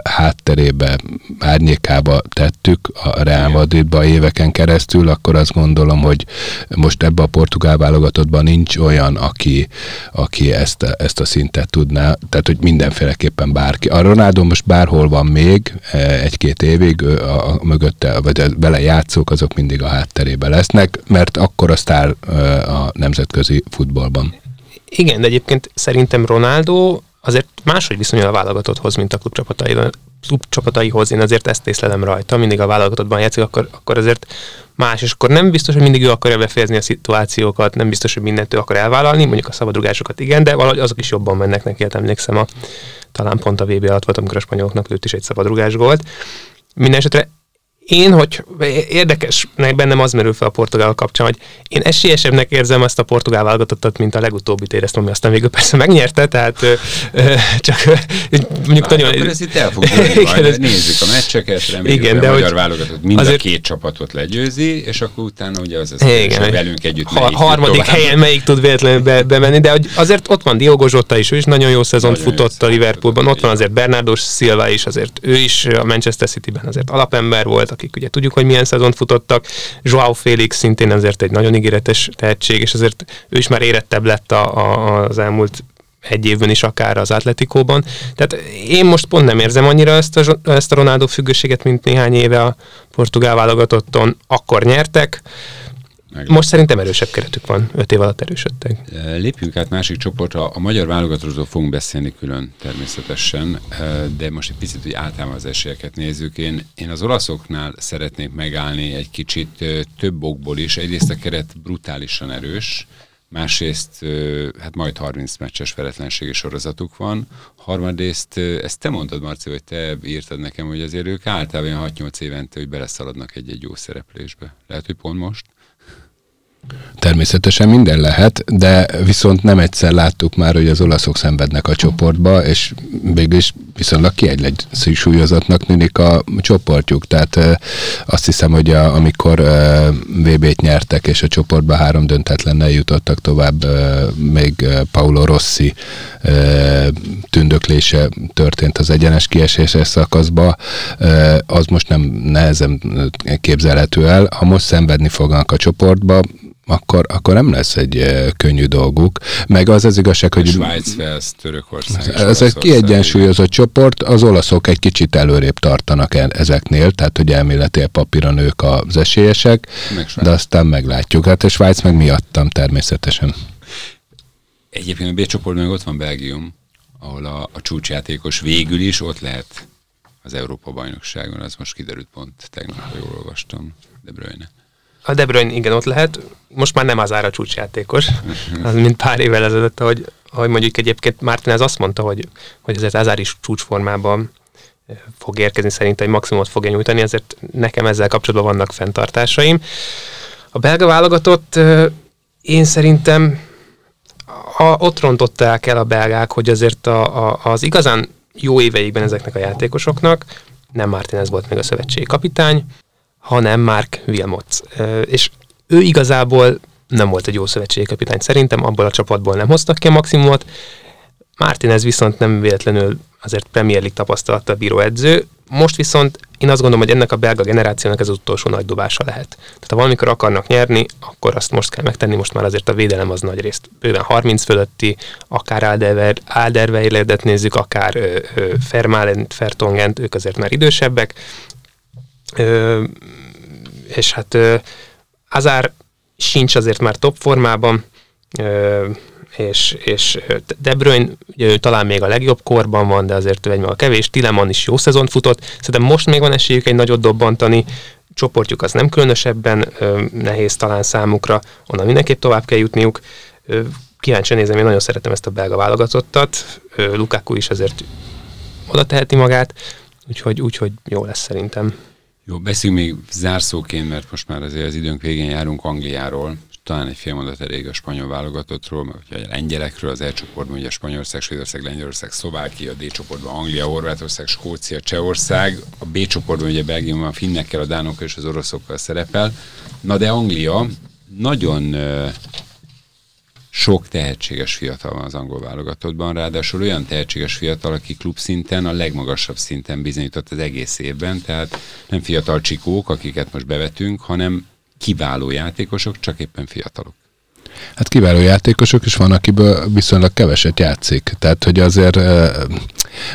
hátterébe, árnyékába tettük a Real Madridba éveken keresztül, akkor azt gondolom, hogy most ebbe a portugál válogatottban nincs olyan, aki, aki ezt, ezt a szintet tudná, tehát hogy mindenféleképpen bárki. A Ronaldo most bárhol van még egy-két évig, a, a mögötte, vagy vele játszók, azok mindig a hátterébe lesznek, mert akkor a sztár a nemzetközi futballban. Igen, de egyébként szerintem Ronaldo azért máshogy viszonyul a válogatotthoz, mint a klubcsapataihoz. Én azért ezt észlelem rajta, mindig a válogatottban játszik, akkor, akkor azért más, és akkor nem biztos, hogy mindig ő akarja befejezni a szituációkat, nem biztos, hogy mindent ő akar elvállalni, mondjuk a szabadrugásokat igen, de valahogy azok is jobban mennek neki, hát emlékszem a talán pont a vé bé alatt volt, amikor a spanyoloknak lőtt is egy szabadrugás gólt. Mindenesetre én, hogy érdekes, bennem az merül fel a portugál kapcsán, hogy én esélyesebbnek érzem ezt a portugál válogatottat, mint a legutóbbit éreztem, ami aztán végül persze megnyerte, tehát ö, ö, csak ö, mondjuk nagyon... Akkor ezt itt el fog tudni, nézzük a meccseket, reméljük, igen, de a magyar válogatott mind azért... a két csapatot legyőzi, és akkor utána ugye az az, hogy velünk együtt ha, harmadik helyen melyik tud véletlenül be, bemenni, de azért ott van Diogo Jota is, ő is nagyon jó szezont nagyon futott jó a Liverpoolban, ott van azért Bernardo Silva is, azért ő is a Manchester Cityben azért alapember volt, akik ugye tudjuk, hogy milyen szezont futottak. João Félix szintén azért egy nagyon ígéretes tehetség, és azért ő is már érettebb lett a, a, az elmúlt egy évben is akár az Atletikóban. Tehát én most pont nem érzem annyira ezt a, ezt a Ronaldo függőséget, mint néhány éve a portugál válogatotton. Akkor nyertek. Meg most szerintem erősebb keretük van, öt év alatt erősödtek. Lépjünk át másik csoportra, a magyar válogatottról fogunk beszélni külön természetesen, de most egy picit, hogy általában az esélyeket nézzük. Én, én az olaszoknál szeretnék megállni egy kicsit több okból is. Egyrészt a keret brutálisan erős, másrészt hát majd harminc meccses feletlenségi sorozatuk van, harmadrészt, ezt te mondtad, Marci, vagy te írtad nekem, hogy azért ők általában hat-nyolc évente, hogy beleszaladnak egy-egy jó szereplésbe. Lehet, hogy pont most? Természetesen minden lehet, de viszont nem egyszer láttuk már, hogy az olaszok szenvednek a csoportba, és mégis viszonylag kiegyensúlyozottnak tűnik a csoportjuk. Tehát azt hiszem, hogy a, amikor vé bét nyertek, és a csoportba három döntetlennel jutottak tovább, még Paolo Rossi tündöklése történt az egyenes kieséses szakaszba, az most nem nehezen képzelhető el. Ha most szenvedni fognak a csoportba, akkor, akkor nem lesz egy könnyű dolguk. Meg az az igazság, hogy... Svájc, Velsz, Törökország. Ez egy kiegyensúlyozott csoport, az olaszok egy kicsit előrébb tartanak ezeknél, tehát hogy elméletileg papíron ők az esélyesek, de aztán meglátjuk. Hát a Svájc meg miattam természetesen. Egyébként a B-csoportban meg ott van Belgium, ahol a, a csúcsjátékos végül is ott lehet az Európa-bajnokságon, az most kiderült pont tegnap, ha jól olvastam, De Bruyne. A De Bruyne igen ott lehet, most már nem az ára csúcsjátékos, az mint pár évvel ezelőtt, ahogy, ahogy mondjuk egyébként Martinez azt mondta, hogy, hogy azért Azár is csúcsformában fog érkezni, szerint egy maximumot fogja nyújtani, ezért nekem ezzel kapcsolatban vannak fenntartásaim. A belga válogatott én szerintem a, ott rontották el a belgák, hogy azért a, a, az igazán jó éveikben ezeknek a játékosoknak nem Martinez volt meg a szövetségi kapitány, hanem Mark Wilmots. És ő igazából nem volt egy jó szövetségi kapitány. Szerintem abból a csapatból nem hoztak ki a maximumot. Martinez viszont nem véletlenül azért Premier League tapasztalata bíró edző. Most viszont én azt gondolom, hogy ennek a belga generációnak ez az utolsó nagy dobása lehet. Tehát ha valamikor akarnak nyerni, akkor azt most kell megtenni, most már azért a védelem az nagy részt. Bőven harminc fölötti, akár Alderweiredet nézzük, akár Vermaelent, Vertongent, ők azért már idősebbek. Ö, és hát ö, Azár sincs azért már top formában, ö, és, és De Bruyne ő talán még a legjobb korban van, de azért ő egymára kevés. Tielemans is jó szezont futott, szerintem most még van esélyük egy nagyot dobbantani, csoportjuk az nem különösebben ö, nehéz talán számukra, onnan mindenképp tovább kell jutniuk. Ö, kíváncsi nézem, én nagyon szeretem ezt a belga válogatottat, ö, Lukaku is azért oda teheti magát, úgyhogy, úgyhogy jó lesz szerintem. Jó, beszéljünk még zárszóként, mert most már azért az időnk végén járunk Angliáról, talán egy fél mondat elég a spanyol válogatottról, vagy a lengyelekről, az E csoportban ugye Spanyolország, Svédország, Lengyelország, Szlovákia, a D csoportban Anglia, Horvátország, Skócia, Csehország, a B csoportban ugye Belgiumban a finnekkel, a dánokkal és az oroszokkal szerepel. Na de Anglia, nagyon uh, sok tehetséges fiatal van az angol válogatottban, ráadásul olyan tehetséges fiatal, aki klubszinten, a legmagasabb szinten bizonyított az egész évben, tehát nem fiatal csikók, akiket most bevetünk, hanem kiváló játékosok, csak éppen fiatalok. Hát kiváló játékosok is van, akiből viszonylag keveset játszik. Tehát, hogy azért,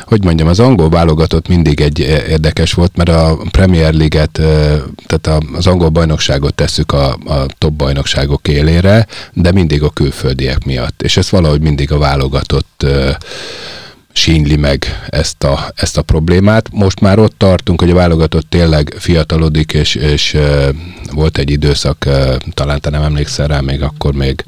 hogy mondjam, az angol válogatott mindig egy érdekes volt, mert a Premier League-et, tehát az angol bajnokságot tesszük a, a top bajnokságok élére, de mindig a külföldiek miatt. És ez valahogy mindig a válogatott sínyli meg ezt a, ezt a problémát. Most már ott tartunk, hogy a válogatott tényleg fiatalodik, és, és e, volt egy időszak, e, talán te nem emlékszel rá, még akkor még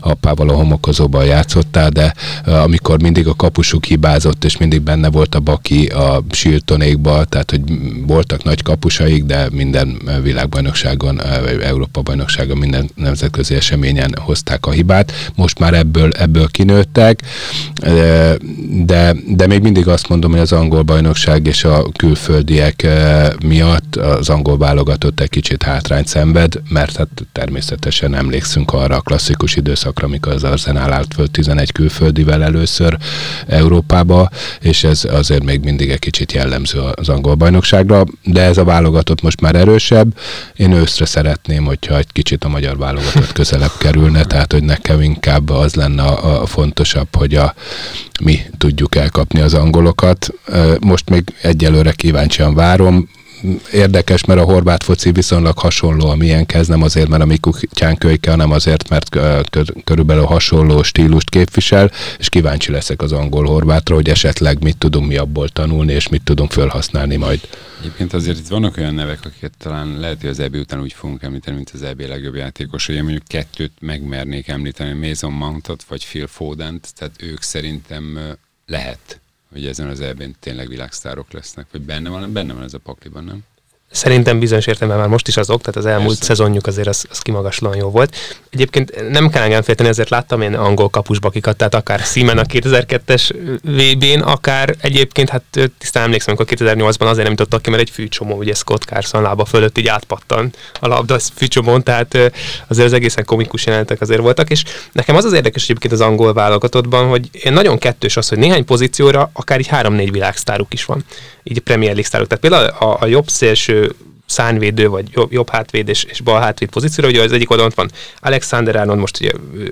apával a homokozóban játszottál, de e, amikor mindig a kapusuk hibázott, és mindig benne volt a baki a Shiltonékba, tehát hogy voltak nagy kapusaik, de minden világbajnokságon, Európa-bajnokságon, minden nemzetközi eseményen hozták a hibát. Most már ebből, ebből kinőttek, e, de de még mindig azt mondom, hogy az angol bajnokság és a külföldiek miatt az angol válogatott egy kicsit hátrányt szenved, mert hát természetesen emlékszünk arra a klasszikus időszakra, amikor az Arsenal állt föl tizenegy külföldivel először Európába, és ez azért még mindig egy kicsit jellemző az angol bajnokságra, de ez a válogatott most már erősebb. Én őszre szeretném, hogyha egy kicsit a magyar válogatott közelebb kerülne, tehát hogy nekem inkább az lenne a fontosabb, hogy a mi tudjuk elkapni az angolokat. Most még egyelőre kíváncsian várom. Érdekes, mert a horvát foci viszonylag hasonló a miénkhez, nem azért, mert a mi kutyánk kölyke, hanem azért, mert körülbelül hasonló stílust képvisel, és kíváncsi leszek az angol-horvátra, hogy esetleg mit tudunk mi abból tanulni, és mit tudunk felhasználni majd. Egyébként azért itt vannak olyan nevek, akiket talán lehet, hogy az é bé után úgy fogunk említeni, mint az é bé legjobb játékos, hogy én mondjuk kettőt megmernék említeni, Mason Mountot vagy Phil Fodent, tehát ők szerintem lehet, hogy ezen az elbén tényleg világsztárok lesznek, vagy benne van, benne van ez a pakliban, nem? Szerintem bizonyos értelemben már most is azok, tehát az elmúlt Persze. szezonjuk azért az, az kimagaslóan jó volt. Egyébként nem kell engem félteni, ezért láttam én angol kapusbakikat, tehát akár Seaman a kétezer-kettes vé bén, akár egyébként, hát tisztán emlékszem, amikor kétezer-nyolcban azért nem jutottak ki, mert egy fűcsomó, ugye Scott Carson lába fölött így átpattan a labda fűcsomón, tehát azért az egészen komikus jelenetek azért voltak, és nekem az az érdekes egyébként az angol válogatottban, hogy én nagyon kettős az, hogy néhány pozícióra akár így három-négy világsztáruk is van. Így Premier League sztárok. Tehát például a, a jobb szélső szárnyvédő, vagy jobb, jobb hátvéd és, és bal hátvéd pozícióra. Ugye az egyik oldalon ott van Alexander Arnold, most ugye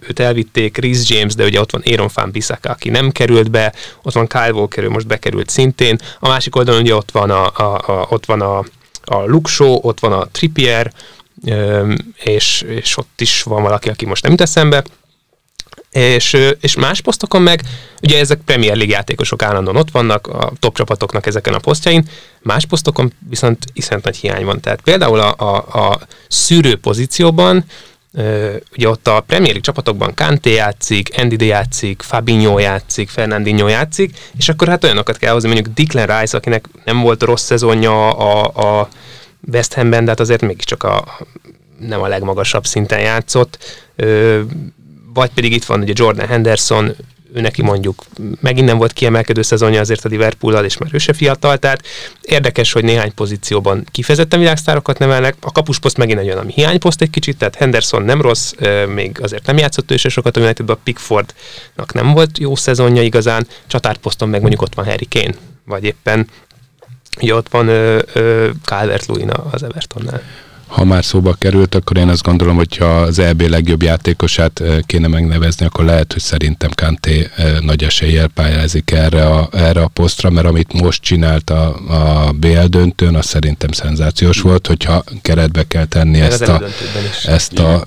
őt elvitték, Chris James, de ugye ott van Aaron Wan-Bissaka, aki nem került be, ott van Kyle Walker, ő most bekerült szintén. A másik oldalon ugye ott van a, a, a, ott van a, a Luke Shaw, ott van a Trippier, és, és ott is van valaki, aki most nem jut eszembe. És, és más posztokon meg, ugye ezek Premier League játékosok állandóan ott vannak, a top csapatoknak ezeken a posztjain, más posztokon viszont iszonyat nagy hiány van. Tehát például a, a, a szűrő pozícióban, ugye ott a Premier League csapatokban Kante játszik, Ndidi játszik, Fabinho játszik, Fernandinho játszik, és akkor hát olyanokat kell hozni, mondjuk Declan Rice, akinek nem volt rossz szezonja a, a West Hamben, de hát azért mégiscsak a, nem a legmagasabb szinten játszott, vagy pedig itt van ugye Jordan Henderson, ő neki mondjuk megint nem volt kiemelkedő szezonja azért a Liverpoollal, és már ő se fiatal, tehát érdekes, hogy néhány pozícióban kifejezetten világsztárokat nevelnek, a kapusposzt megint egy olyan, ami hiányposzt egy kicsit, tehát Henderson nem rossz, még azért nem játszott ő se sokat, aminek a Pickfordnak nem volt jó szezonja igazán, csatárposzton meg mondjuk ott van Harry Kane, vagy éppen ugye ott van Calvert-Lewin az Evertonnál. Ha már szóba került, akkor én azt gondolom, hogy ha az é bé legjobb játékosát kéne megnevezni, akkor lehet, hogy szerintem Kanté nagy eséllyel pályázik erre a, erre a posztra, mert amit most csinált a, a bé el döntőn, az szerintem szenzációs volt, hogyha keretbe kell tenni ezt a, ezt a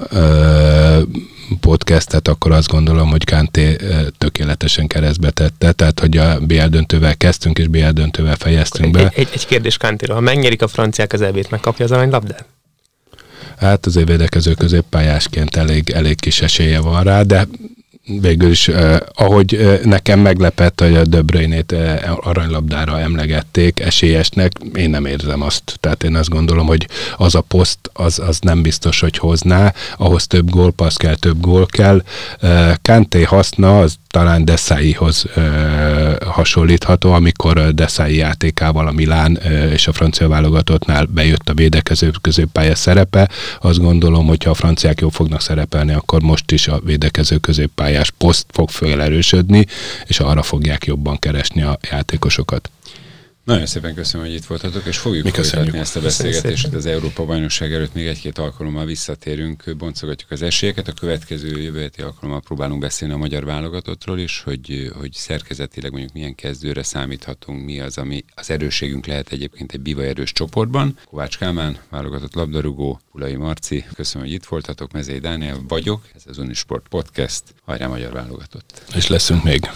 podcastet, akkor azt gondolom, hogy Kanté tökéletesen keresztbe tette, tehát hogy a bé el döntővel kezdtünk, és bé el döntővel fejeztünk be. Egy, egy, egy kérdés Kantéről, ha megnyerik a franciák az é bét, megkapja az aranylabdát? Hát azért védekező középpályásként elég, elég kis esélye van rá, de végül is, eh, ahogy eh, nekem meglepett, hogy a De Bruyne-t eh, aranylabdára emlegették esélyesnek, én nem érzem azt. Tehát én azt gondolom, hogy az a poszt, az, az nem biztos, hogy hozná, ahhoz több gólpassz kell, több gól kell. Eh, Kanté haszna, az talán Desaihoz eh, hasonlítható, amikor Desai játékával a Milán eh, és a francia válogatottnál bejött a védekező középpálya szerepe. Azt gondolom, hogy ha a franciák jól fognak szerepelni, akkor most is a védekező középpálya poszt fog felerősödni, és arra fogják jobban keresni a játékosokat. Nagyon szépen köszönöm, hogy itt voltatok, és fogjuk folytatni ezt a beszélgetést az Európa-bajnokság előtt. Még egy-két alkalommal visszatérünk, boncolgatjuk az esélyeket. A következő jövő heti alkalommal próbálunk beszélni a magyar válogatottról is, hogy, hogy szerkezetileg mondjuk milyen kezdőre számíthatunk, mi az, ami az erősségünk lehet egyébként egy bivaj erős csoportban. Kovács Kálmán, válogatott labdarúgó, Pulay Marcell, köszönöm, hogy itt voltatok, Mezei Dániel vagyok, ez az Unisport Podcast, hajrá magyar válogatott. És leszünk még.